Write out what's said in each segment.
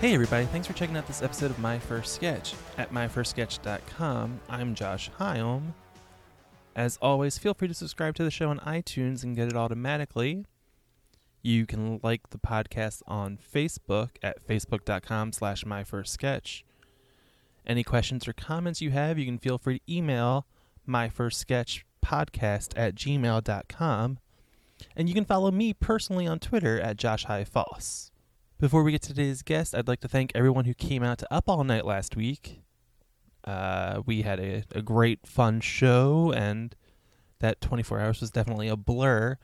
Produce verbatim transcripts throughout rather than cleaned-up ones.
Hey everybody, thanks for checking out this episode of My First Sketch. At my first sketch dot com, I'm Josh Hyam. As always, feel free to subscribe to the show on iTunes and get it automatically. You can like the podcast on Facebook at facebook dot com slash my first sketch. Any questions or comments you have, you can feel free to email my first sketch podcast at gmail dot com. And you can follow me personally on Twitter at Josh Hyfoss. Before we get to today's guest, I'd like to thank everyone who came out to Up All Night last week. Uh, we had a, a great, fun show, and that twenty-four hours was definitely a blur.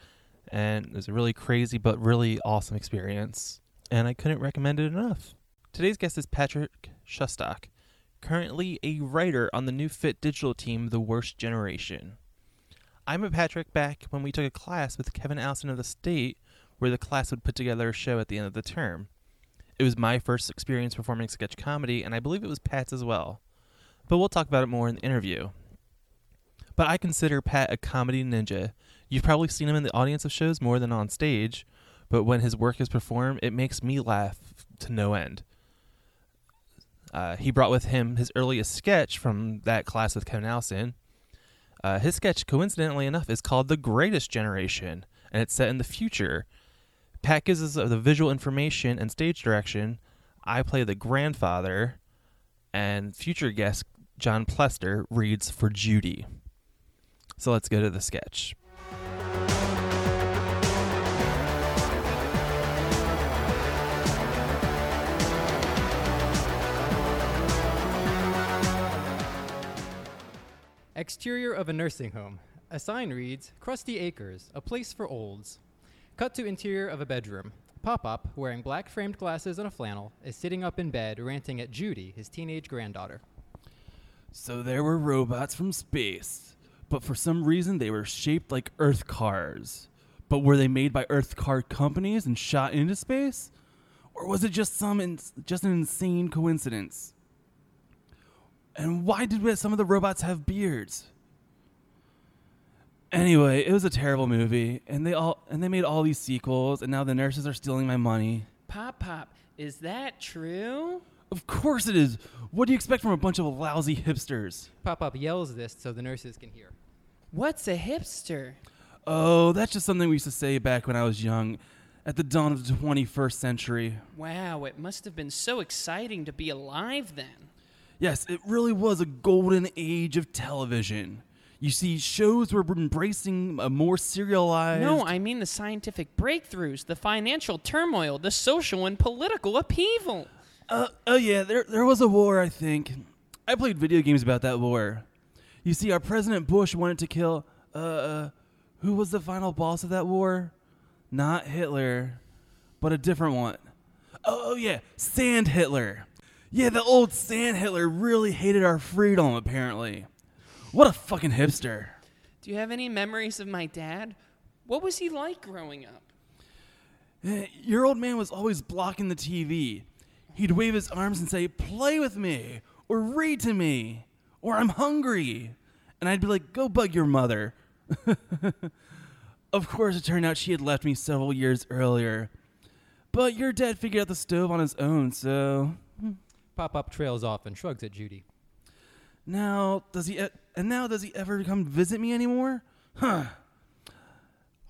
And it was a really crazy but really awesome experience, and I couldn't recommend it enough. Today's guest is Patrick Shustak, currently a writer on the new Fit Digital team, The Worst Generation. I met Patrick back when we took a class with Kevin Allison of The State, where the class would put together a show at the end of the term. It was my first experience performing sketch comedy, and I believe it was Pat's as well. But we'll talk about it more in the interview. But I consider Pat a comedy ninja. You've probably seen him in the audience of shows more than on stage, but when his work is performed, it makes me laugh to no end. Uh, he brought with him his earliest sketch from that class with Kevin Allison. Uh, his sketch, coincidentally enough, is called The Greatest Generation, and it's set in the future. Pat gives us the visual information and stage direction. I play the grandfather, and future guest John Plester reads for Judy. So let's go to the sketch. Exterior of a nursing home. A sign reads, Crusty Acres, a place for olds. Cut to interior of a bedroom. Pop-Up, wearing black framed glasses and a flannel, is sitting up in bed ranting at Judy, his teenage granddaughter. So there were robots from space, but for some reason they were shaped like Earth cars. But were they made by Earth car companies and shot into space? Or was it just some in- just an insane coincidence? And why did some of the robots have beards? Anyway, it was a terrible movie, and they all and they made all these sequels, and now the nurses are stealing my money. Pop, Pop, is that true? Of course it is. What do you expect from a bunch of lousy hipsters? Pop, Pop yells this so the nurses can hear. What's a hipster? Oh, that's just something we used to say back when I was young, at the dawn of the twenty-first century. Wow, it must have been so exciting to be alive then. Yes, it really was a golden age of television. You see, shows were embracing a more serialized... No, I mean the scientific breakthroughs, the financial turmoil, the social and political upheaval. Uh, oh, yeah, there there was a war, I think. I played video games about that war. You see, our President Bush wanted to kill... Uh, uh, who was the final boss of that war? Not Hitler, but a different one. Oh, yeah, Sand Hitler. Yeah, the old Sand Hitler really hated our freedom, apparently. What a fucking hipster. Do you have any memories of my dad? What was he like growing up? Your old man was always blocking the T V. He'd wave his arms and say, play with me, or read to me, or I'm hungry. And I'd be like, go bug your mother. Of course, it turned out she had left me several years earlier. But your dad figured out the stove on his own, so... Pop-Up trails off and shrugs at Judy. Now, does he... E- and now, does he ever come visit me anymore? Huh.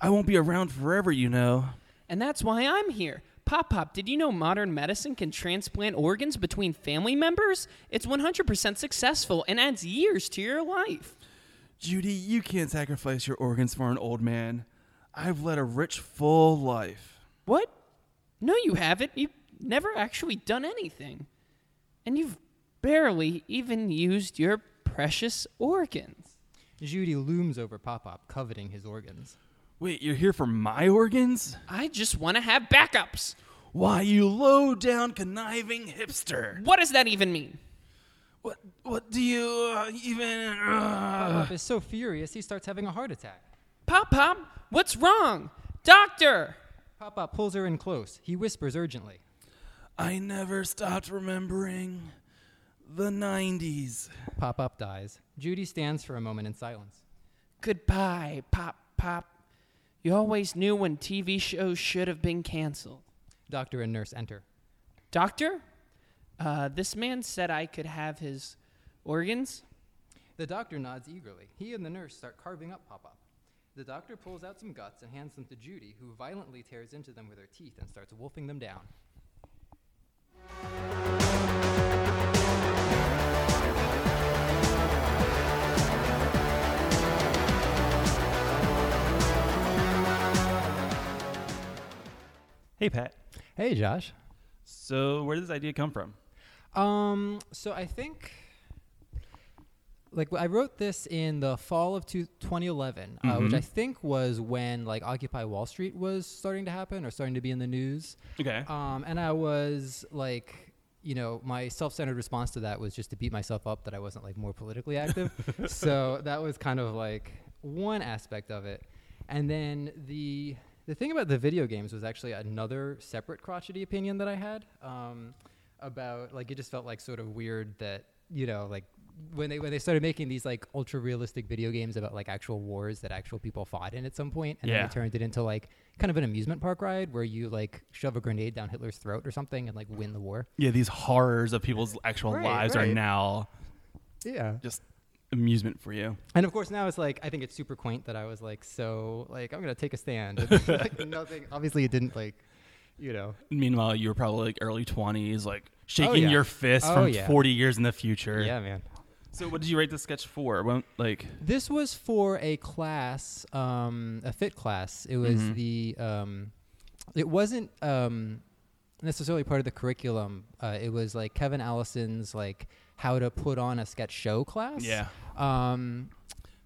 I won't be around forever, you know. And that's why I'm here. Pop-Pop, did you know modern medicine can transplant organs between family members? It's one hundred percent successful and adds years to your life. Judy, you can't sacrifice your organs for an old man. I've led a rich, full life. What? No, you haven't. You've never actually done anything. And you've barely even used your precious organs. Judy looms over Pop-Up, coveting his organs. Wait, you're here for my organs? I just want to have backups. Why, you low-down, conniving hipster. What does that even mean? What What do you uh, even... Uh... Pop-Up is so furious, he starts having a heart attack. Pop-Pop, what's wrong? Doctor! Pop-Up pulls her in close. He whispers urgently. I never stopped remembering the nineties. Pop-Up dies. Judy stands for a moment in silence. Goodbye, Pop-Pop. You always knew when T V shows should have been canceled. Doctor and nurse enter. Doctor? Uh, this man said I could have his organs. The doctor nods eagerly. He and the nurse start carving up Papa. The doctor pulls out some guts and hands them to Judy, who violently tears into them with her teeth and starts wolfing them down. Hey, Pat. Hey, Josh. So where did this idea come from? Um, so I think... Like I wrote this in the fall of two- twenty eleven, mm-hmm. uh, which I think was when like Occupy Wall Street was starting to happen or starting to be in the news. Okay. Um, and I was like, you know, my self-centered response to that was just to beat myself up that I wasn't like more politically active. So that was kind of like one aspect of it. And then the the thing about the video games was actually another separate crotchety opinion that I had um, about like it just felt like sort of weird that, you know, like. When they when they started making these like ultra realistic video games about like actual wars that actual people fought in at some point, and yeah. then they turned it into like kind of an amusement park ride where you like shove a grenade down Hitler's throat or something and like win the war. Yeah, these horrors of people's actual right, lives right. are now yeah just amusement for you. And of course now it's like I think it's super quaint that I was like so like I'm gonna take a stand. Like nothing. Obviously it didn't like. You know. Meanwhile, you were probably like early twenties, like shaking oh, yeah. your fist oh, from yeah. forty years in the future. Yeah, man. So, what did you write this sketch for? When, like this was for a class, um, a fit class. It was mm-hmm. the. Um, it wasn't um, necessarily part of the curriculum. Uh, it was like Kevin Allison's like how to put on a sketch show class. Yeah. Um,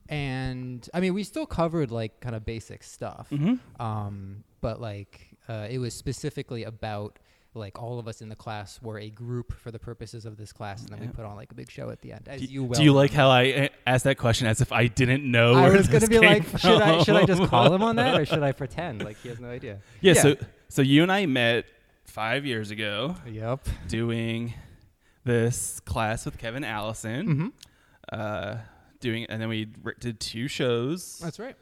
and I mean, we still covered like kind of basic stuff, mm-hmm. um, but like. Uh, it was specifically about like all of us in the class were a group for the purposes of this class, and then yeah. we put on like a big show at the end. As do you, well do you like how I a- asked that question as if I didn't know? I where was going to be like, from. should I should I just call him on that, or should I pretend like he has no idea? Yeah, yeah. So so you and I met five years ago. Yep. Doing this class with Kevin Allison, mm-hmm. uh, doing, and then we did two shows. That's right.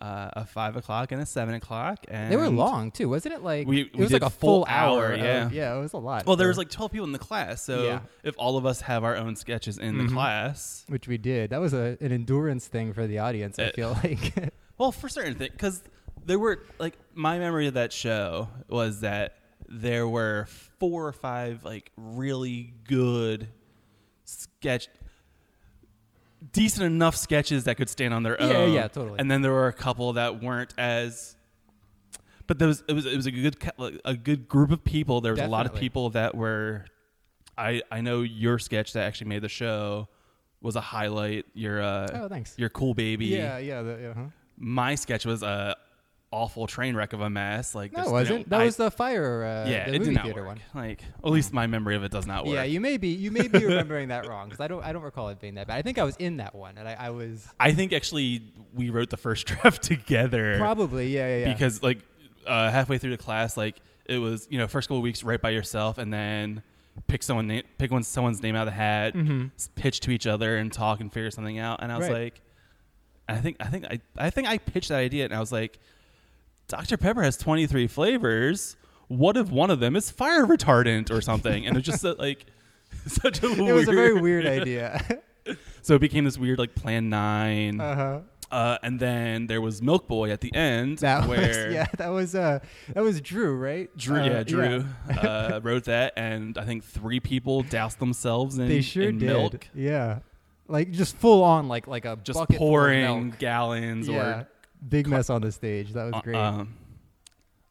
Uh, a five o'clock and a seven o'clock, and they were long too, wasn't it? Like we, we it was like a full, full hour. hour yeah, of, yeah, it was a lot. Well, there was like twelve people in the class, so yeah. if all of us have our own sketches in mm-hmm. the class, which we did, that was a, an endurance thing for the audience. It, I feel like. Well, for certain things, because there were like my memory of that show was that there were four or five like really good sketch. Decent enough sketches that could stand on their own. Yeah, yeah, totally. And then there were a couple that weren't as, but there was it was it was a good a good group of people. There was Definitely. a lot of people that were, I I know your sketch that actually made the show was a highlight. Your uh, oh thanks. Your cool baby. Yeah, yeah, the, yeah. Huh? My sketch was a awful train wreck of a mess. Like no, it wasn't. You know, that I, was the fire. Uh, yeah, the it movie did not theater work. One. Like at least my memory of it does not work. Yeah, you may be you may be remembering that wrong because I don't I don't recall it being that bad. I think I was in that one and I, I was. I think actually we wrote the first draft together. Probably, yeah, yeah. yeah. Because like uh, halfway through the class, like it was you know first couple of weeks right by yourself and then pick someone na- pick one someone's name out of the hat, mm-hmm. pitch to each other and talk and figure something out. And I was right. like, I think I think I I think I pitched that idea and I was like. Doctor Pepper has twenty-three flavors. What if one of them is fire retardant or something? And it's just a, like such a it weird... It was a very weird idea. So it became this weird like Plan nine. Uh-huh. Uh, and then there was Milk Boy at the end. That where was, yeah, that was, uh, that was Drew, right? Drew, uh, yeah, Drew yeah. uh, wrote that. And I think three people doused themselves in, they sure in did. milk. Yeah. Like just full on like like a just bucket pouring full of milk. Gallons yeah. or... Big mess on the stage. That was great. Um,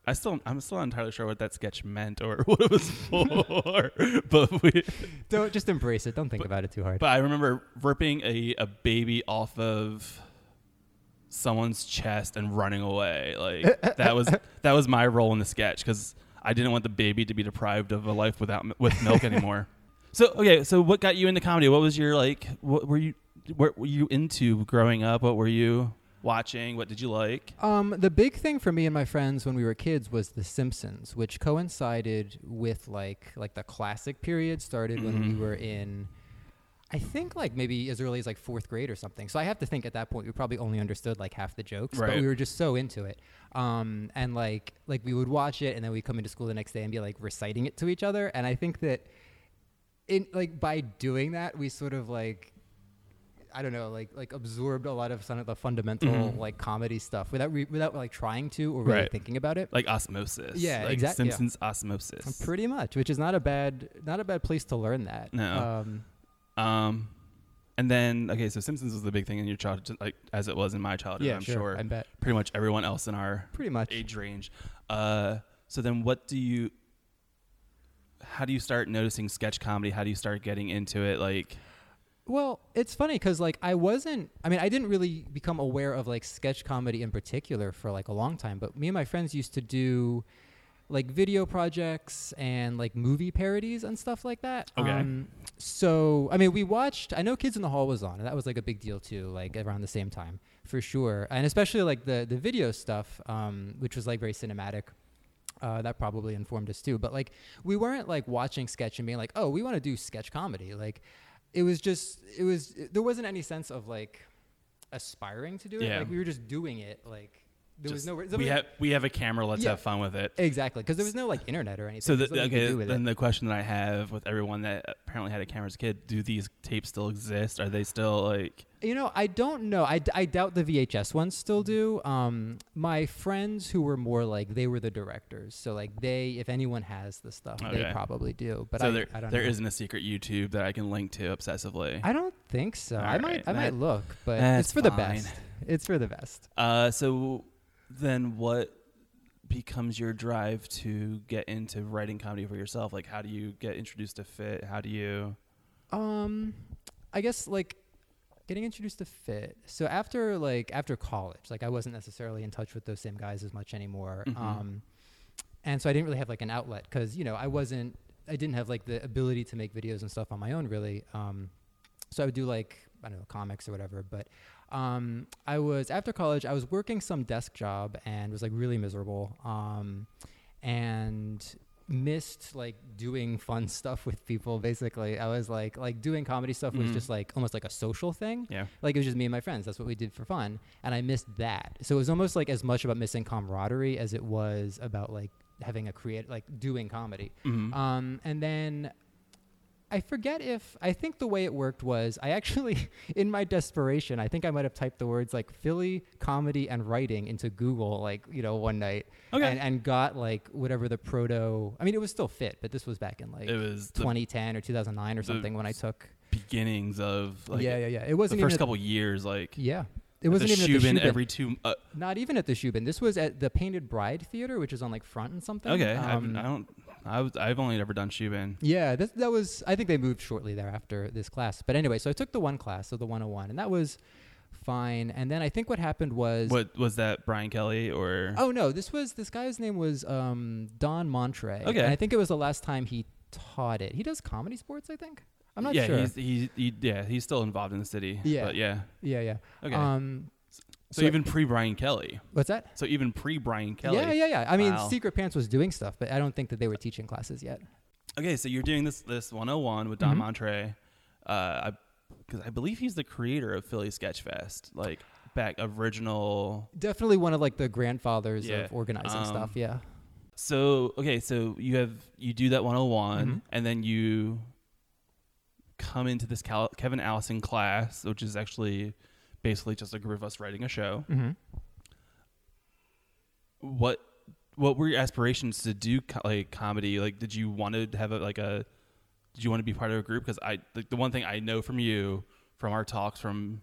I still, I'm still not entirely sure what that sketch meant or what it was for. But we don't just embrace it. Don't think but, about it too hard. But I remember ripping a, a baby off of someone's chest and running away. Like that was that was my role in the sketch because I didn't want the baby to be deprived of a life without with milk anymore. So okay, so what got you into comedy? What was your like? What were you? What were you into growing up? What were you? Watching, what did you like? Um, the big thing for me and my friends when we were kids was The Simpsons, which coincided with like like the classic period started mm-hmm. when we were in, I think like maybe as early as like fourth grade or something. So I have to think at that point we probably only understood like half the jokes, right. but we were just so into it. Um, and like like we would watch it and then we'd come into school the next day and be like reciting it to each other. And I think that in like by doing that, we sort of like, I don't know, like like absorbed a lot of some of the fundamental mm-hmm. like comedy stuff without re- without like trying to or really right. thinking about it. Like osmosis. Yeah, like exactly. Simpsons yeah. osmosis. Pretty much, which is not a bad not a bad place to learn that. No. Um, um and then okay, so Simpsons was the big thing in your childhood, like as it was in my childhood. Yeah, I'm sure. sure I bet. Pretty much everyone else in our pretty much age range. Uh, so then what do you how do you start noticing sketch comedy? How do you start getting into it? Like Well, it's funny because, like, I wasn't, I mean, I didn't really become aware of, like, sketch comedy in particular for, like, a long time. But me and my friends used to do, like, video projects and, like, movie parodies and stuff like that. Okay. Um, so, I mean, we watched, I know Kids in the Hall was on, and that was, like, a big deal, too, like, around the same time, for sure. And especially, like, the, the video stuff, um, which was, like, very cinematic. Uh, that probably informed us, too. But, like, we weren't, like, watching sketch and being like, oh, we want to do sketch comedy, like, It was just, it was, it, there wasn't any sense of like aspiring to do it. Yeah. Like we were just doing it. Like there just was no, we have, we have a camera. Let's yeah. have fun with it. Exactly. Cause there was no like internet or anything. So the, the, okay, then it. the question that I have with everyone that apparently had a camera as a kid, do these tapes still exist? Are they still like, you know, I don't know. I, d- I doubt the V H S ones still do. Um, my friends who were more like, they were the directors. So like they, if anyone has the stuff, okay. they probably do. But so I, there, I don't there know. isn't a secret YouTube that I can link to obsessively. I don't think so. All I right. might, I that, might look, but it's for fine. the best. It's for the best. Uh, so then what becomes your drive to get into writing comedy for yourself? Like how do you get introduced to Fit? How do you, um, I guess like, getting introduced to Fit. So after like after college, like I wasn't necessarily in touch with those same guys as much anymore. Mm-hmm. Um, and so I didn't really have like an outlet because, you know, I wasn't, I didn't have like the ability to make videos and stuff on my own really. Um, so I would do like, I don't know, comics or whatever. But um, I was, after college, I was working some desk job and was like really miserable. Um, and missed like doing fun stuff with people. Basically I was like like doing comedy stuff mm-hmm. was just like almost like a social thing. Yeah, like it was just me and my friends, that's what we did for fun, and I missed that. So it was almost like as much about missing camaraderie as it was about like having a create like doing comedy. Mm-hmm. Um and then I forget if I think the way it worked was I actually in my desperation I think I might have typed the words like Philly comedy and writing into Google like you know one night okay. and, and got like whatever the proto I mean it was still Fit but this was back in like it was twenty ten or two thousand nine or something when I took beginnings of like yeah yeah yeah it wasn't the first couple th- years like yeah it wasn't even Shubin, at the Shubin. every two uh, not even at the Shubin. This was at the Painted Bride Theater, which is on like Front and something. Okay, um, I don't. I was, I've only ever done Shubin. Yeah, that, that was, I think they moved shortly thereafter this class. But anyway, so I took the one class, so the one oh one, and that was fine. And then I think what happened was... What, was that Brian Kelly or... Oh, no, this was, this guy's name was um, Don Montrey. Okay. And I think it was the last time he taught it. He does comedy sports, I think. I'm not yeah, sure. He's, he's, he, yeah, he's still involved in the city. Yeah. But yeah. Yeah, yeah. Okay. Um, So, so even pre-Brian Kelly. What's that? So even pre-Brian Kelly. Yeah, yeah, yeah. I mean, wow. Secret Pants was doing stuff, but I don't think that they were teaching classes yet. Okay, so you're doing this this one oh one with Don mm-hmm. Montrey, uh, because I, I believe he's the creator of Philly Sketch Fest, like back original. Definitely one of like the grandfathers yeah. of organizing um, stuff. Yeah. So okay, so you have you do that one oh one, mm-hmm. and then you come into this Cal- Kevin Allison class, which is actually. Basically just a group of us writing a show. Mm-hmm. What what were your aspirations to do co- like comedy? Like, did you want to have a, like a, did you want to be part of a group? Because I like, the one thing I know from you, from our talks, from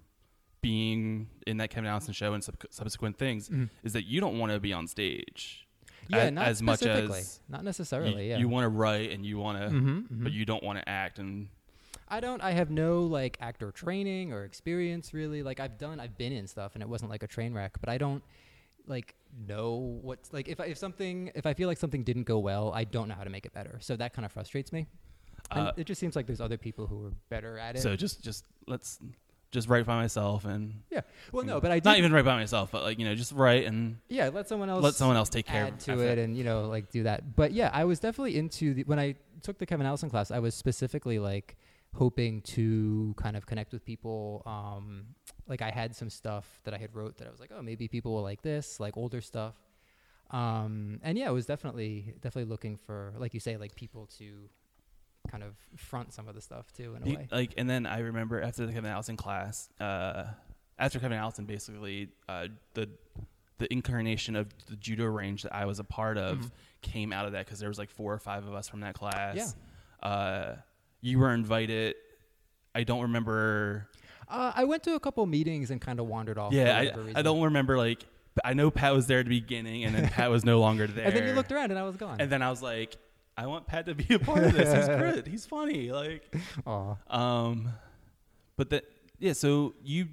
being in that Kevin Allison show and sub- subsequent things, mm-hmm. is that you don't want to be on stage. Yeah, as, not as much as not necessarily. You, yeah, you want to write and you want to, mm-hmm, mm-hmm. but you don't want to act and. I don't, I have no like actor training or experience really. Like I've done, I've been in stuff and it wasn't like a train wreck, but I don't like know what's like, if I, if something, if I feel like something didn't go well, I don't know how to make it better. So that kind of frustrates me. Uh, it just seems like there's other people who are better at it. So just, just let's just write by myself and yeah, well, no, know, but I do not even write by myself, but like, you know, just write and yeah, let someone else, let someone else take care of to it and, you know, like do that. But yeah, I was definitely into the, when I took the Kevin Allison class, I was specifically like, hoping to kind of connect with people. Um, like I had some stuff that I had wrote that I was like, oh, maybe people will like this, like older stuff. Um, and yeah, I was definitely, definitely looking for, like you say, like people to kind of front some of the stuff too in a you, way. Like, and then I remember after the Kevin Allison class, uh, after Kevin Allison, basically uh, the the incarnation of the judo range that I was a part of mm-hmm. came out of that, because there was like four or five of us from that class. Yeah. Uh, you were invited. I don't remember. Uh, I went to a couple meetings and kind of wandered off. Yeah, for I, reason. I don't remember like. I know Pat was there at the beginning, and then Pat was no longer there. And then you looked around, and I was gone. And then I was like, I want Pat to be a part of this. He's great. He's funny. Like, aww. Um, but that, yeah. So you,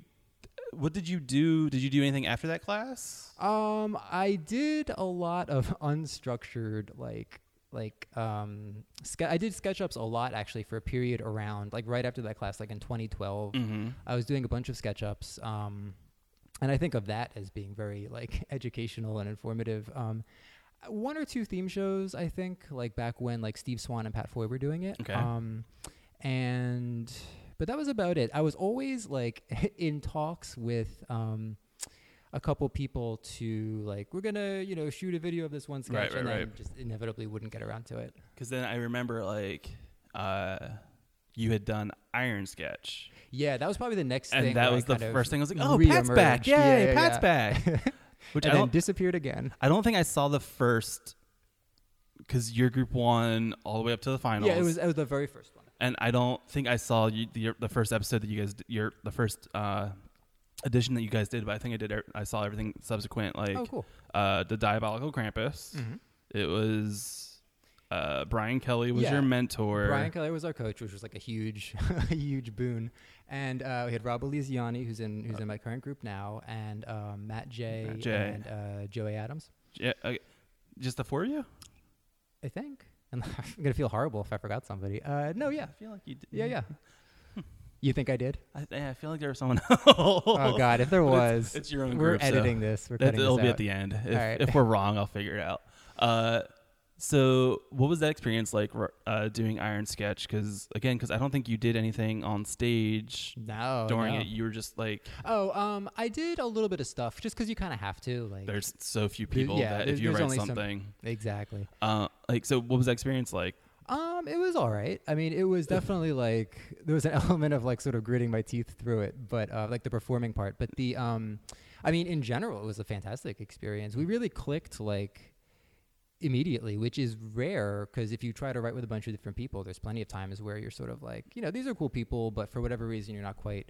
what did you do? Did you do anything after that class? Um, I did a lot of unstructured, like, like, um, ske- I did sketch ups a lot actually for a period around, like, right after that class, like in twenty twelve. Mm-hmm. I was doing a bunch of sketch ups. Um. And I think of that as being very like educational and informative. Um, one or two theme shows, I think, like back when like Steve Swan and Pat Foy were doing it. Okay. Um, and but that was about it. I was always like in talks with um, a couple people to like, we're gonna you know shoot a video of this one sketch, right, right, and then right. just inevitably wouldn't get around to it. Because then I remember like uh, you had done Iron Sketch. Yeah, that was probably the next and thing. And that was the first thing I was like, oh, re-emerged. Pat's back. Yay, yeah, yeah, Pat's yeah. back. Which and I then disappeared again. I don't think I saw the first, because your group won all the way up to the finals. Yeah, it was, it was the very first one. And I don't think I saw you, the, the first episode that you guys, your the first uh, edition that you guys did, but I think I did. I saw everything subsequent, like oh, cool. uh, the Diabolical Krampus. Mm-hmm. It was... Uh, Brian Kelly was yeah. your mentor. Brian Kelly was our coach, which was like a huge, a huge boon. And uh, we had Rob Eliziani, who's in who's uh, in my current group now, and um, Matt J. Matt J. and uh, Joey Adams. Yeah, okay. Just the four of you, I think. And I'm gonna feel horrible if I forgot somebody. Uh, no, yeah, I feel like you did. Yeah, yeah. You think I did? I, th- I feel like there was someone else. Oh, God, if there was. It's, it's your own we're group. We're editing so this. We're cutting it'll this be out. At the end. If, All right. if we're wrong, I'll figure it out. Uh, So what was that experience like uh, doing Iron Sketch? Because, again, because I don't think you did anything on stage no, during no. it. You were just like... Oh, um, I did a little bit of stuff just because you kind of have to. Like, there's so few people yeah, that if you write something... Some, exactly. Uh, like, so what was that experience like? Um, it was all right. I mean, it was definitely like... There was an element of like sort of gritting my teeth through it, but uh, like the performing part. But the... Um, I mean, in general, it was a fantastic experience. We really clicked like... immediately, which is rare, because if you try to write with a bunch of different people, there's plenty of times where you're sort of like, you know, these are cool people, but for whatever reason, you're not quite,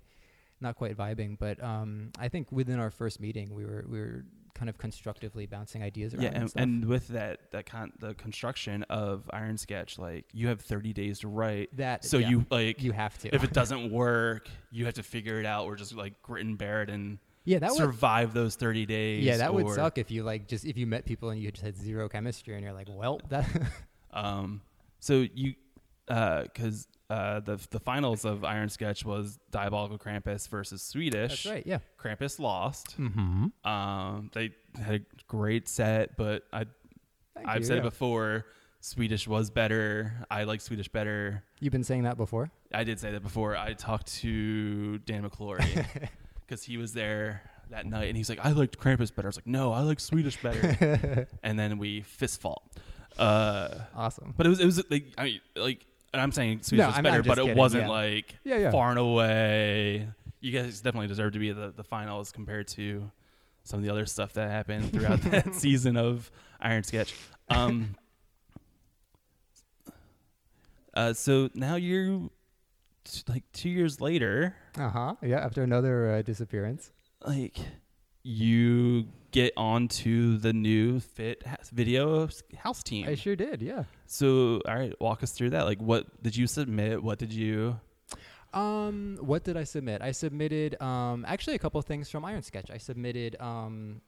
not quite vibing. But um, I think within our first meeting, we were we were kind of constructively bouncing ideas around. Yeah, and, and, and with that, that con- the construction of Iron Sketch, like you have thirty days to write that, so yeah, you like you have to. If it doesn't work, you have to figure it out, or just like grit and bear it and. Yeah, that survive would, those thirty days. Yeah, that would suck if you like just if you met people and you just had zero chemistry and you're like, well, that. um, so you, because uh, uh, the the finals of Iron Sketch was Diabolical Krampus versus Swedish. That's right. Yeah, Krampus lost. Mm-hmm. Um, they had a great set, but I, Thank I've you, said yeah. it before. Swedish was better. I like Swedish better. You've been saying that before. I did say that before. I talked to Dan McClory. Because he was there that night, and he's like, I liked Krampus better. I was like, no, I like Swedish better. And then we fist fought. Uh, awesome. But it was, it was like, I mean, like, and I'm saying Swedish no, was I'm better, but kidding. It wasn't yeah. like yeah, yeah. far and away. You guys definitely deserve to be the, the finals compared to some of the other stuff that happened throughout that season of Iron Sketch. Um, uh, so now you're... like two years later uh-huh yeah after another uh, disappearance, like you get onto the new Fit Video House team. I sure did. Yeah. So all right, walk us through that. Like what did you submit? What did you um what did I submit? I submitted um actually a couple of things from Iron Sketch. I submitted um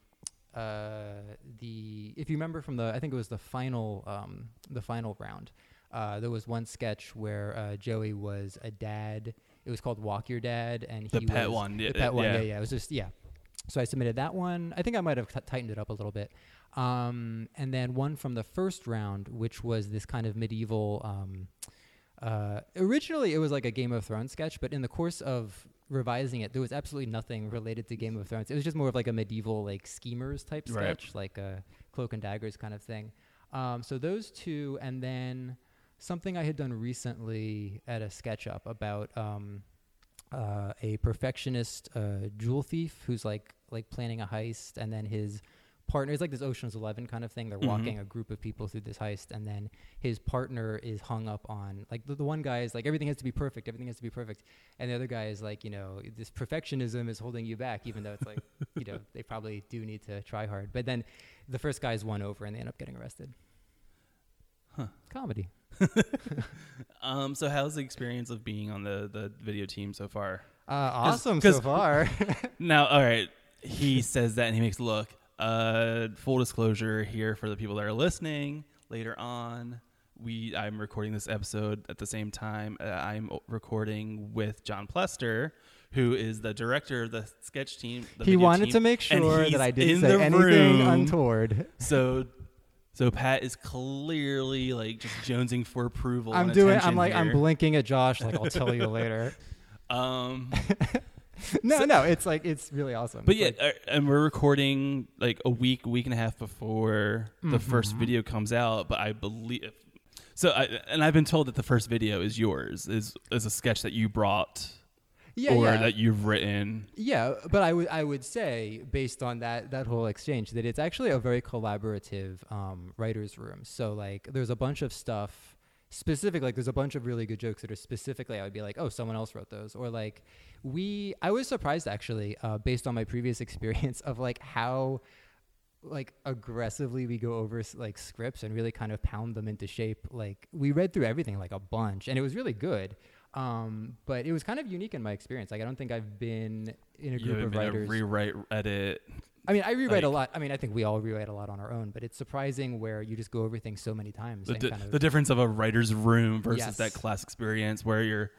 uh the if you remember from the I think it was the final um the final round. Uh, there was one sketch where uh, Joey was a dad. It was called Walk Your Dad, and he the was pet one. The pet yeah. one. Yeah, yeah. It was just yeah. So I submitted that one. I think I might have t- tightened it up a little bit. Um, and then one from the first round, which was this kind of medieval. Um, uh, originally, it was like a Game of Thrones sketch, but in the course of revising it, there was absolutely nothing related to Game of Thrones. It was just more of like a medieval, like schemers type sketch, right. Like a cloak and daggers kind of thing. Um, so those two, and then. something I had done recently at a sketch up about um, uh, a perfectionist uh, jewel thief who's like like planning a heist, and then his partner is like this Ocean's Eleven kind of thing. They're mm-hmm. walking a group of people through this heist, and then his partner is hung up on like the, the one guy is like, everything has to be perfect. Everything has to be perfect. And the other guy is like, you know, this perfectionism is holding you back, even though it's like, you know, they probably do need to try hard. But then the first guy is won over and they end up getting arrested. Huh. Comedy. um, so how's the experience of being on the, the video team so far? Uh, awesome cause, so far. Now, all right. He says that and he makes a look. Uh, full disclosure here for the people that are listening later on. We I'm recording this episode at the same time. Uh, I'm recording with John Plester, who is the director of the sketch team. The he wanted team, to make sure that I didn't say anything room. untoward. So, so Pat is clearly like just jonesing for approval. I'm and doing. I'm like here. I'm blinking at Josh. Like I'll tell you later. Um. No, so, no, it's like, it's really awesome. But yeah, like, and we're recording like a week, week and a half before mm-hmm. the first video comes out. But I believe, so I, and I've been told that the first video is yours, is, is a sketch that you brought yeah, or yeah. that you've written. Yeah, but I would I would say, based on that, that whole exchange, that it's actually a very collaborative um, writer's room. So like there's a bunch of stuff specific, like there's a bunch of really good jokes that are specifically, I would be like, oh, someone else wrote those. Or like we, I was surprised actually, uh, based on my previous experience of like how like aggressively we go over like scripts and really kind of pound them into shape. Like we read through everything like a bunch and it was really good. Um, but it was kind of unique in my experience. Like I don't think I've been in a group of writers. Rewrite, edit. I mean, I rewrite like, a lot. I mean, I think we all rewrite a lot on our own, but it's surprising where you just go over things so many times. The, di- kind of the difference of a writer's room versus yes. that class experience where you're,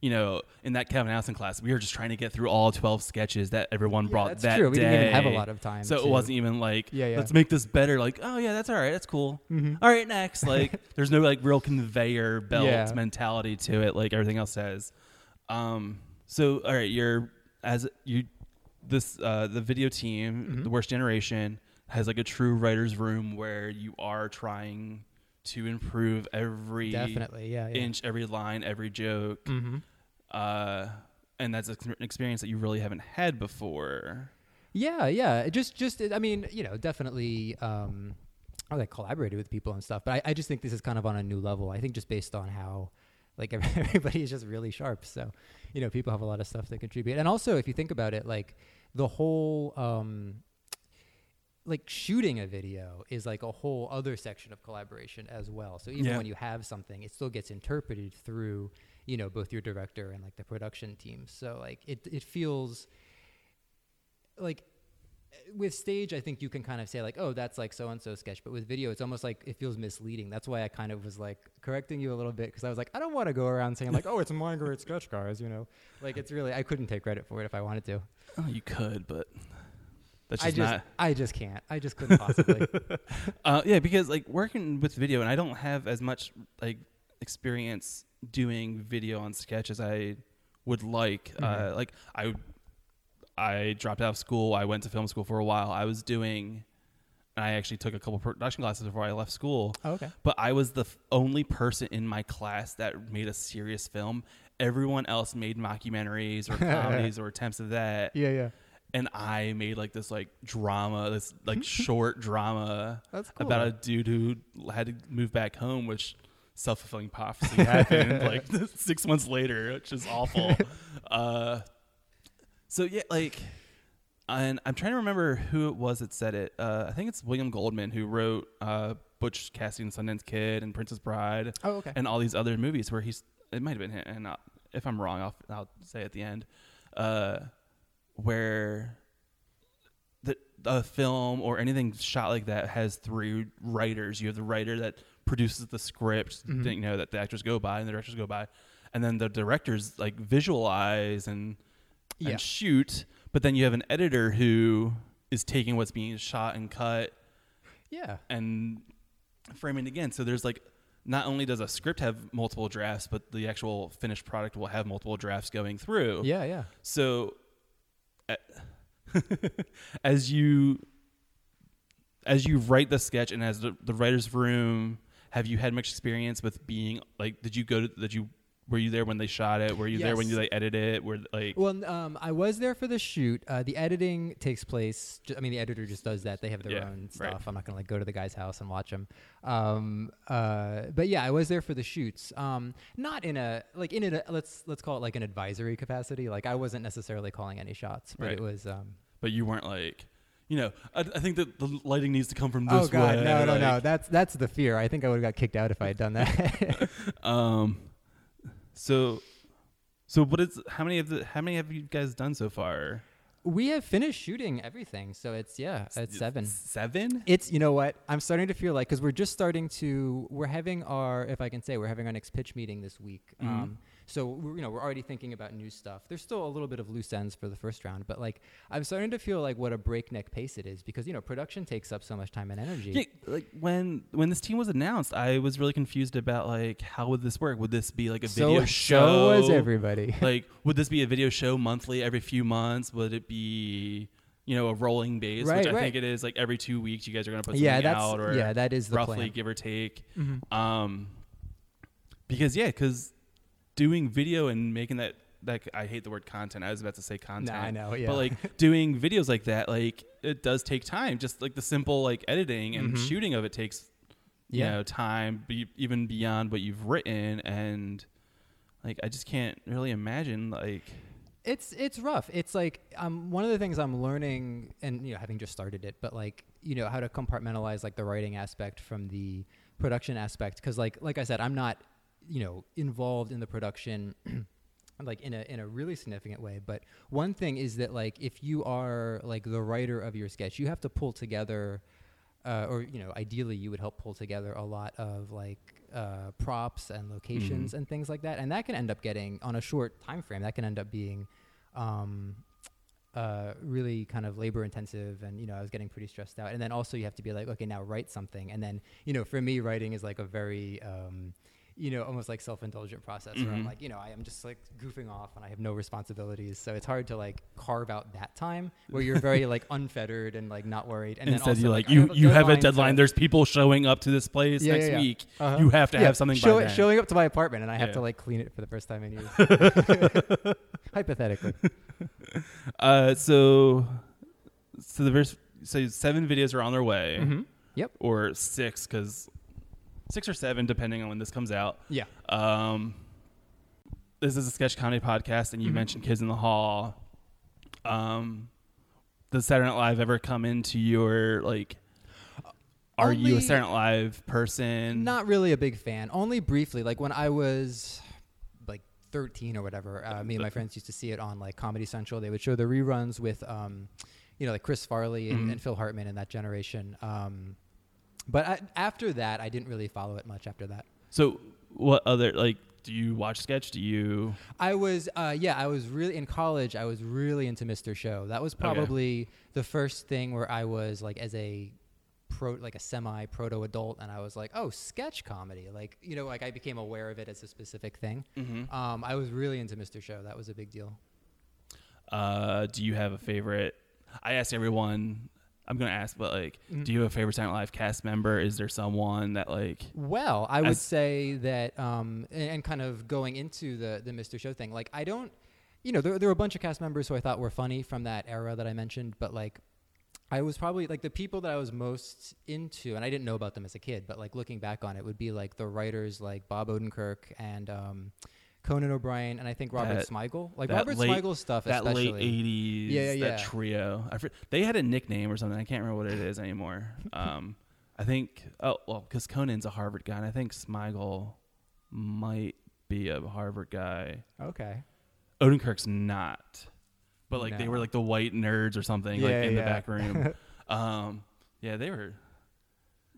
you know, in that Kevin Allison class, we were just trying to get through all twelve sketches that everyone yeah, brought that's that true. day. We didn't even have a lot of time. So to, it wasn't even like, yeah, yeah. let's make this better. Like, oh yeah, that's all right. That's cool. Mm-hmm. All right, next. Like there's no like real conveyor belt yeah. mentality to it. Like everything else says. Um, so, all right, you're, as you, This uh, the video team, mm-hmm. The Worst Generation, has like a true writer's room where you are trying to improve every Definitely, yeah, yeah. inch, every line, every joke. Mm-hmm. Uh, and that's an experience that you really haven't had before. Yeah, yeah. Just, just I mean, you know, definitely... Um, I like collaborated with people and stuff, but I, I just think this is kind of on a new level. I think just based on how... Like everybody is just really sharp. So, you know, people have a lot of stuff they contribute. And also if you think about it, like the whole, um, like shooting a video is like a whole other section of collaboration as well. So even yeah. when you have something, it still gets interpreted through, you know, both your director and like the production team. So like it, it feels like with stage, I think you can kind of say like, oh, that's like so-and-so sketch. But with video, it's almost like it feels misleading. That's why I kind of was like correcting you a little bit because I was like, I don't want to go around saying like, oh, it's my great sketch, guys, you know. Like it's really, I couldn't take credit for it if I wanted to. Oh, you could, but that's just, I just not. I just can't. I just couldn't possibly. uh, yeah, because like working with video, and I don't have as much like experience doing video on sketch as I would like. Mm-hmm. Uh, like I would. I dropped out of school. I went to film school for a while. I was doing, and I actually took a couple production classes before I left school. Oh, okay. But I was the f- only person in my class that made a serious film. Everyone else made mockumentaries or comedies or attempts at that. Yeah, yeah. And I made like this like drama, this like short drama That's cool, about man. a dude who had to move back home, which self-fulfilling prophecy happened like six months later, which is awful. uh, So yeah, like, and I'm trying to remember who it was that said it. Uh, I think it's William Goldman who wrote uh, Butch Cassidy and Sundance Kid and Princess Bride. Oh, okay. And all these other movies where he's, it might have been him, and I'll, if I'm wrong, I'll, I'll say at the end, uh, where the a film or anything shot like that has three writers. You have the writer that produces the script, mm-hmm. you know, that the actors go by and the directors go by, and then the directors like visualize and. and yeah. shoot, but then you have an editor who is taking what's being shot and cut yeah, and framing it again. So there's like, not only does a script have multiple drafts, but the actual finished product will have multiple drafts going through. Yeah, yeah. So uh, as you as you write the sketch and as the, the writer's room have you had much experience with being like, did you go to, did you, were you there when they shot it? Were you yes. there when you like edited it? Were like, well, um, I was there for the shoot. Uh, the editing takes place. Ju- I mean, the editor just does that. They have their yeah, own stuff. Right. I'm not gonna like go to the guy's house and watch him. Um, uh, but yeah, I was there for the shoots. Um, not in a like in a let's let's call it like an advisory capacity. Like I wasn't necessarily calling any shots, but right. it was. Um, but you weren't like. You know, I, I think that the lighting needs to come from this way. Oh God, way. no, no, like, no! That's that's the fear. I think I would have got kicked out if I had done that. um, so, so what is? How many of the? How many have you guys done so far? We have finished shooting everything, so it's yeah, it's, it's seven. Seven? It's you know what? I'm starting to feel like because we're just starting to we're having our if I can say we're having our next pitch meeting this week. Mm-hmm. Um, So, we're, you know, we're already thinking about new stuff. There's still a little bit of loose ends for the first round, but, like, I'm starting to feel like what a breakneck pace it is because, you know, production takes up so much time and energy. Yeah, like, when when this team was announced, I was really confused about, like, how would this work? Would this be, like, a so video show? So was everybody. Like, would this be a video show monthly every few months? Would it be... You know, a rolling base, right, which I right. think it is, like, every two weeks you guys are going to put yeah, something that's, out or yeah, that is the roughly plan. Give or take. Mm-hmm. Um, because, yeah, because... doing video and making that, that I hate the word content. I was about to say content. Nah, I know, yeah. But like doing videos like that, like it does take time. Just like the simple like editing and mm-hmm. shooting of it takes, yeah. you know, time be, even beyond what you've written. And like, I just can't really imagine like... It's it's rough. It's like um one of the things I'm learning and, you know, having just started it, but like, you know, how to compartmentalize like the writing aspect from the production aspect. Cause like, like I said, I'm not... you know, involved in the production, like in a, in a really significant way. But one thing is that like, if you are like the writer of your sketch, you have to pull together, uh, or, you know, ideally you would help pull together a lot of like, uh, props and locations mm-hmm. and things like that. And that can end up getting on a short time frame, that can end up being, um, Uh, really kind of labor intensive and, you know, I was getting pretty stressed out. And then also you have to be like, okay, now write something. And then, you know, for me, writing is like a very, um, you know, almost like self-indulgent process mm-hmm. where I'm like, you know, I am just like goofing off and I have no responsibilities. So it's hard to like carve out that time where you're very like unfettered and like not worried. And instead then also you're like, like you, have you have a deadline. So there's people showing up to this place yeah, next yeah, yeah. week. Uh-huh. You have to yeah. have something Show, by then. Showing up to my apartment and I have yeah. to like clean it for the first time in years. Hypothetically. Uh, so, so the vers- so seven videos are on their way. Mm-hmm. Yep. Or six, because six or seven, depending on when this comes out. Yeah. Um, this is a sketch comedy podcast, and you mm-hmm. mentioned Kids in the Hall. Um, does Saturday Night Live ever come into your like? Are Only, you a Saturday Night Live person? Not really a big fan. Only briefly, like when I was. thirteen or whatever. Uh, me and my friends used to see it on like Comedy Central. They would show the reruns with, um, you know, like Chris Farley and, mm-hmm. and Phil Hartman and that generation. Um, but I, after that, I didn't really follow it much after that. So what other, like, do you watch sketch? Do you? I was, uh, yeah, I was really in college. I was really into Mister Show. That was probably okay. the first thing where I was like, as a Pro, like a semi proto adult, and I was like, oh, sketch comedy. Like, you know, like I became aware of it as a specific thing. Mm-hmm. Um, I was really into Mister Show. That was a big deal. Uh, do you have a favorite? I asked everyone, I'm going to ask, but like, mm-hmm. do you have a favorite Saturday Night Live cast member? Is there someone that like, well, I would as- say that, um, and, and kind of going into the, the Mister Show thing, like I don't, you know, there, there were a bunch of cast members who I thought were funny from that era that I mentioned, but like, I was probably like the people that I was most into, and I didn't know about them as a kid, but like looking back on it would be like the writers like Bob Odenkirk and um, Conan O'Brien, and I think Robert that, Smigel. Like Robert late, Smigel's stuff that especially. That late eighties, yeah, yeah, that yeah. trio. I fr- they had a nickname or something. I can't remember what it is anymore. Um, I think, oh, well, because Conan's a Harvard guy, and I think Smigel might be a Harvard guy. Okay. Odenkirk's not. But like no. they were like the white nerds or something yeah, like in yeah. the back room. um, yeah, they were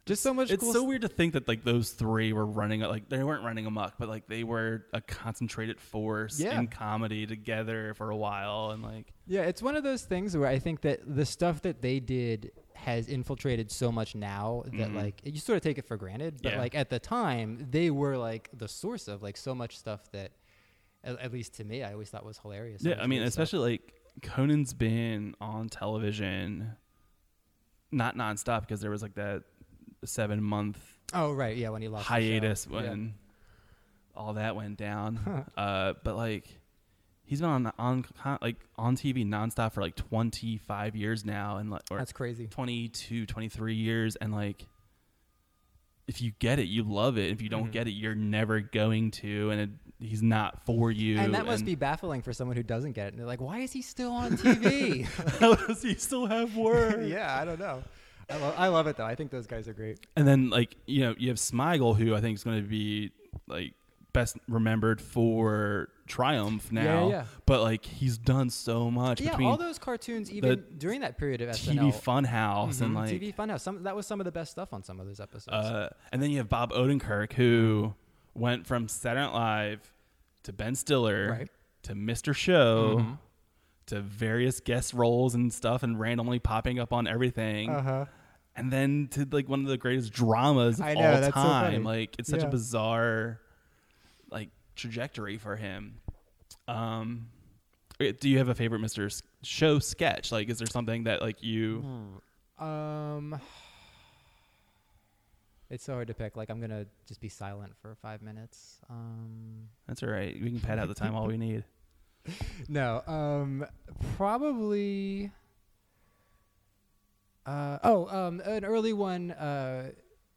just so much. It's cool so st- weird to think that like those three were running like they weren't running amok, but like they were a concentrated force yeah. in comedy together for a while. And like, yeah, it's one of those things where I think that the stuff that they did has infiltrated so much now that mm-hmm. like you sort of take it for granted. But yeah. like at the time they were like the source of like so much stuff that at, at least to me, I always thought was hilarious. Yeah. I mean, especially stuff. like, Conan's been on television, not nonstop because there was like that seven month Oh, right. Yeah, when he lost hiatus the show. When yeah. all that went down. Huh. Uh, but, like, he's been on on like on T V nonstop for, like, twenty-five years now. And like, or That's crazy. twenty-two, twenty-three years. And, like, if you get it, you love it. If you don't mm-hmm. get it, you're never going to. And it, he's not for you. And that and must be baffling for someone who doesn't get it. And they're like, why is he still on T V? How does he still have work? Yeah, I don't know. I, lo- I love it, though. I think those guys are great. And then, like, you know, you have Smigel, who I think is going to be, like, best remembered for Triumph now. Yeah, yeah. But, like, he's done so much. Yeah, between all those cartoons, even during that period of S N L. T V Funhouse. Mm-hmm. And, like, T V Funhouse. Some, that was some of the best stuff on some of those episodes. Uh, and then you have Bob Odenkirk, who went from Saturday Night Live to Ben Stiller right. to Mister Show. Mm-hmm. to various guest roles and stuff and randomly popping up on everything. Uh-huh. And then to like one of the greatest dramas of I know, all that's time. So funny. Like it's such yeah. a bizarre like trajectory for him. Um, do you have a favorite Mister Show sketch? Like, is there something that like you, um, it's so hard to pick. Like I'm going to just be silent for five minutes. Um, that's all right. We can pad out the time all we need. No, um, probably, uh, oh, um, an early one, uh,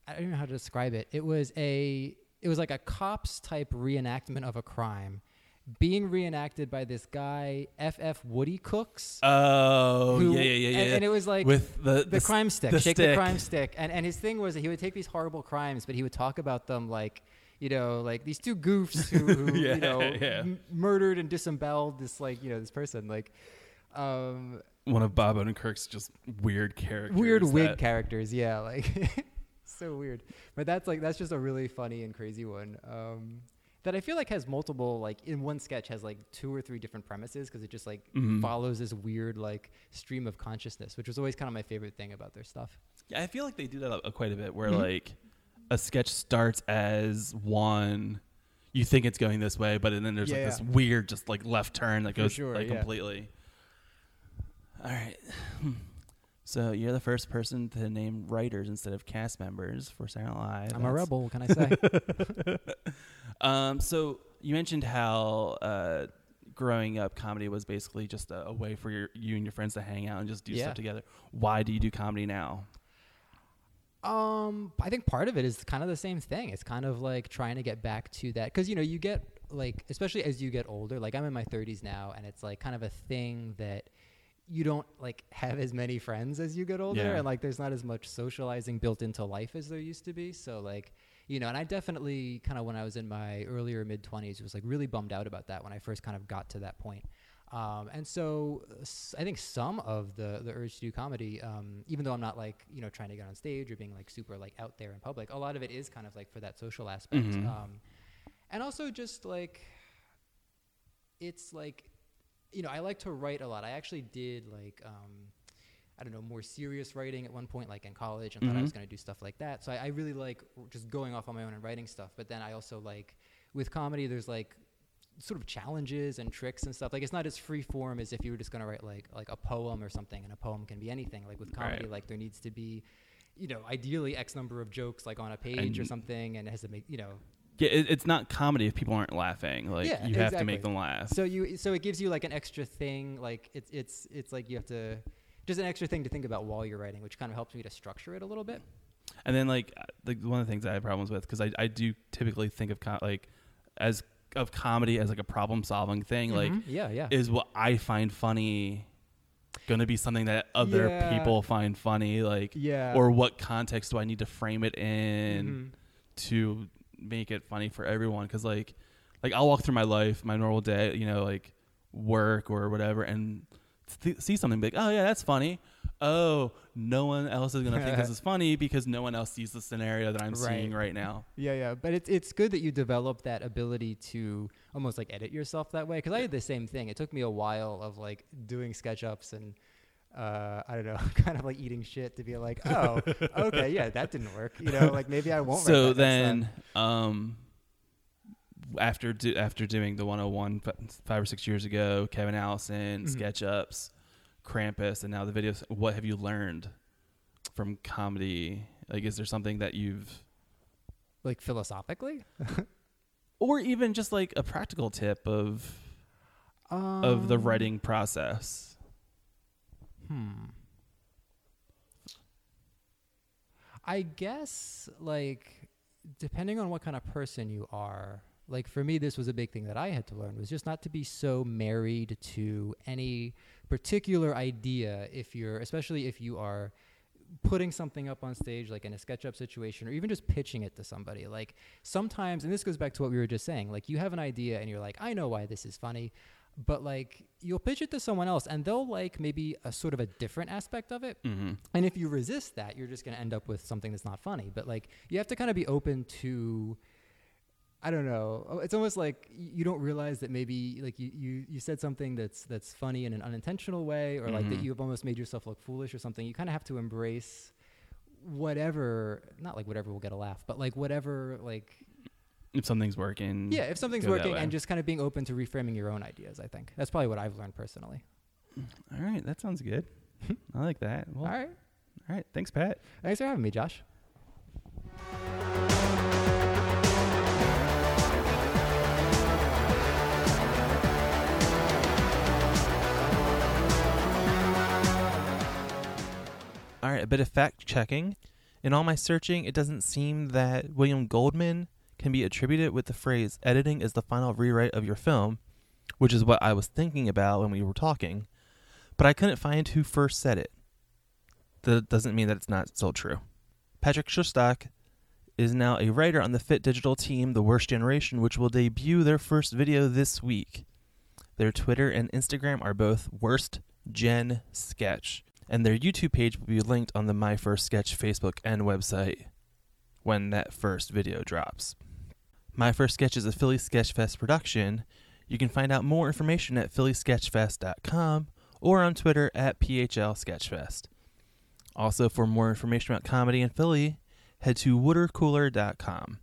I don't know how to describe it. It was a, it was like a cops type reenactment of a crime being reenacted by this guy, F F Woody Cooks. Oh, who, yeah, yeah, yeah. And, yeah. and it was like with the, the, the crime stick, the shake stick. the crime stick. And, and his thing was that he would take these horrible crimes, but he would talk about them like, you know, like these two goofs who, who yeah, you know, yeah. m- murdered and disemboweled this, like, you know, this person, like, um, one of Bob Odenkirk's just weird characters, weird wig characters. Yeah. Like so weird, but that's like, that's just a really funny and crazy one. Um, that I feel like has multiple, like in one sketch has like two or three different premises. Cause it just like mm-hmm. follows this weird, like stream of consciousness, which was always kind of my favorite thing about their stuff. Yeah. I feel like they do that uh, quite a bit where mm-hmm. like, a sketch starts as one, you think it's going this way, but then there's yeah, like yeah. this weird, just like left turn that For goes sure, like yeah. completely. All right. So you're the first person to name writers instead of cast members for Saturday Night Live. I'm That's a rebel. What can I say? um, so you mentioned how, uh, growing up, comedy was basically just a, a way for your, you and your friends to hang out and just do yeah. stuff together. Why do you do comedy now? Um, I think part of it is kind of the same thing. It's kind of like trying to get back to that. Cause you know, you get like, especially as you get older, like I'm in my thirties now and it's like kind of a thing that you don't like have as many friends as you get older. Yeah. And like, there's not as much socializing built into life as there used to be. So like, you know, and I definitely kind of, when I was in my earlier mid twenties, was like really bummed out about that when I first kind of got to that point. Um, and so s- I think some of the, the urge to do comedy, um, even though I'm not like, you know, trying to get on stage or being like super like out there in public, a lot of it is kind of like for that social aspect. Mm-hmm. Um, and also just like, it's like, you know, I like to write a lot. I actually did like, um, I don't know, more serious writing at one point, like in college, and mm-hmm. thought I was going to do stuff like that. So I, I really like just going off on my own and writing stuff. But then I also like with comedy, there's like, sort of challenges and tricks and stuff. Like it's not as free form as if you were just going to write like like a poem or something, and a poem can be anything. Like with comedy, right. like there needs to be, you know, ideally X number of jokes like on a page and or something, and it has to make, you know. Yeah, it, it's not comedy if people aren't laughing. Like yeah, you have exactly. to make them laugh. So you so it gives you like an extra thing. Like it's it's it's like you have to, just an extra thing to think about while you're writing, which kind of helps me to structure it a little bit. And then like the, one of the things I have problems with, because I, I do typically think of com- like as of comedy as like a problem solving thing, mm-hmm. like yeah, yeah. is what I find funny going to be something that other yeah. people find funny, like yeah. or what context do I need to frame it in mm-hmm. to make it funny for everyone? Because like like I'll walk through my life, my normal day, you know, like work or whatever, and th- see something big, oh yeah, that's funny. Oh, no one else is gonna think this is funny because no one else sees the scenario that I'm right. seeing right now. Yeah, yeah. But it's it's good that you develop that ability to almost like edit yourself that way. Because I had the same thing. It took me a while of like doing sketch ups and uh, I don't know, kind of like eating shit to be like, oh, okay, yeah, that didn't work. You know, like maybe I won't. So write that then, um, after do, after doing the one oh one five or six years ago, Kevin Allison mm-hmm. sketch ups. Krampus and now the videos, what have you learned from comedy? Like, is there something that you've like philosophically, or even just like a practical tip of um, of the writing process. Hmm. I guess, like, depending on what kind of person you are, like, for me, this was a big thing that I had to learn, was just not to be so married to any particular idea if you're, especially if you are putting something up on stage, like in a SketchUp situation, or even just pitching it to somebody. Like, sometimes, and this goes back to what we were just saying, like, you have an idea and you're like, I know why this is funny, but, like, you'll pitch it to someone else and they'll like maybe a sort of a different aspect of it. Mm-hmm. And if you resist that, you're just going to end up with something that's not funny. But, like, you have to kind of be open to, I don't know. It's almost like you don't realize that maybe, like, you, you, you said something that's, that's funny in an unintentional way, or mm-hmm. like that you've almost made yourself look foolish or something. You kind of have to embrace whatever, not like whatever will get a laugh, but like whatever, like, if something's working. Yeah, if something's working, and just kind of being open to reframing your own ideas, I think. That's probably what I've learned personally. All right. That sounds good. I like that. Well, all right. All right. Thanks, Pat. Thanks for having me, Josh. All right. A bit of fact checking. In all my searching, it doesn't seem that William Goldman can be attributed with the phrase "editing is the final rewrite of your film," which is what I was thinking about when we were talking, but I couldn't find who first said it. That doesn't mean that it's not still true. Patrick Shustak is now a writer on the Fit Digital team, The Worst Generation, which will debut their first video this week. Their Twitter and Instagram are both Worst Gen Sketch, and their YouTube page will be linked on the My First Sketch Facebook and website when that first video drops. My First Sketch is a Philly Sketch Fest production. You can find out more information at philly sketch fest dot com or on Twitter at P H L Sketch Fest. Also, for more information about comedy in Philly, head to water cooler dot com.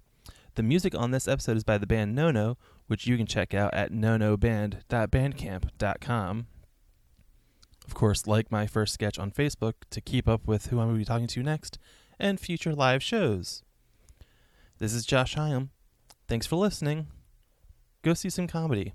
The music on this episode is by the band Nono, which you can check out at nono band dot bandcamp dot com. Of course, like My First Sketch on Facebook to keep up with who I'm going to be talking to next and future live shows. This is Josh Hyam. Thanks for listening. Go see some comedy.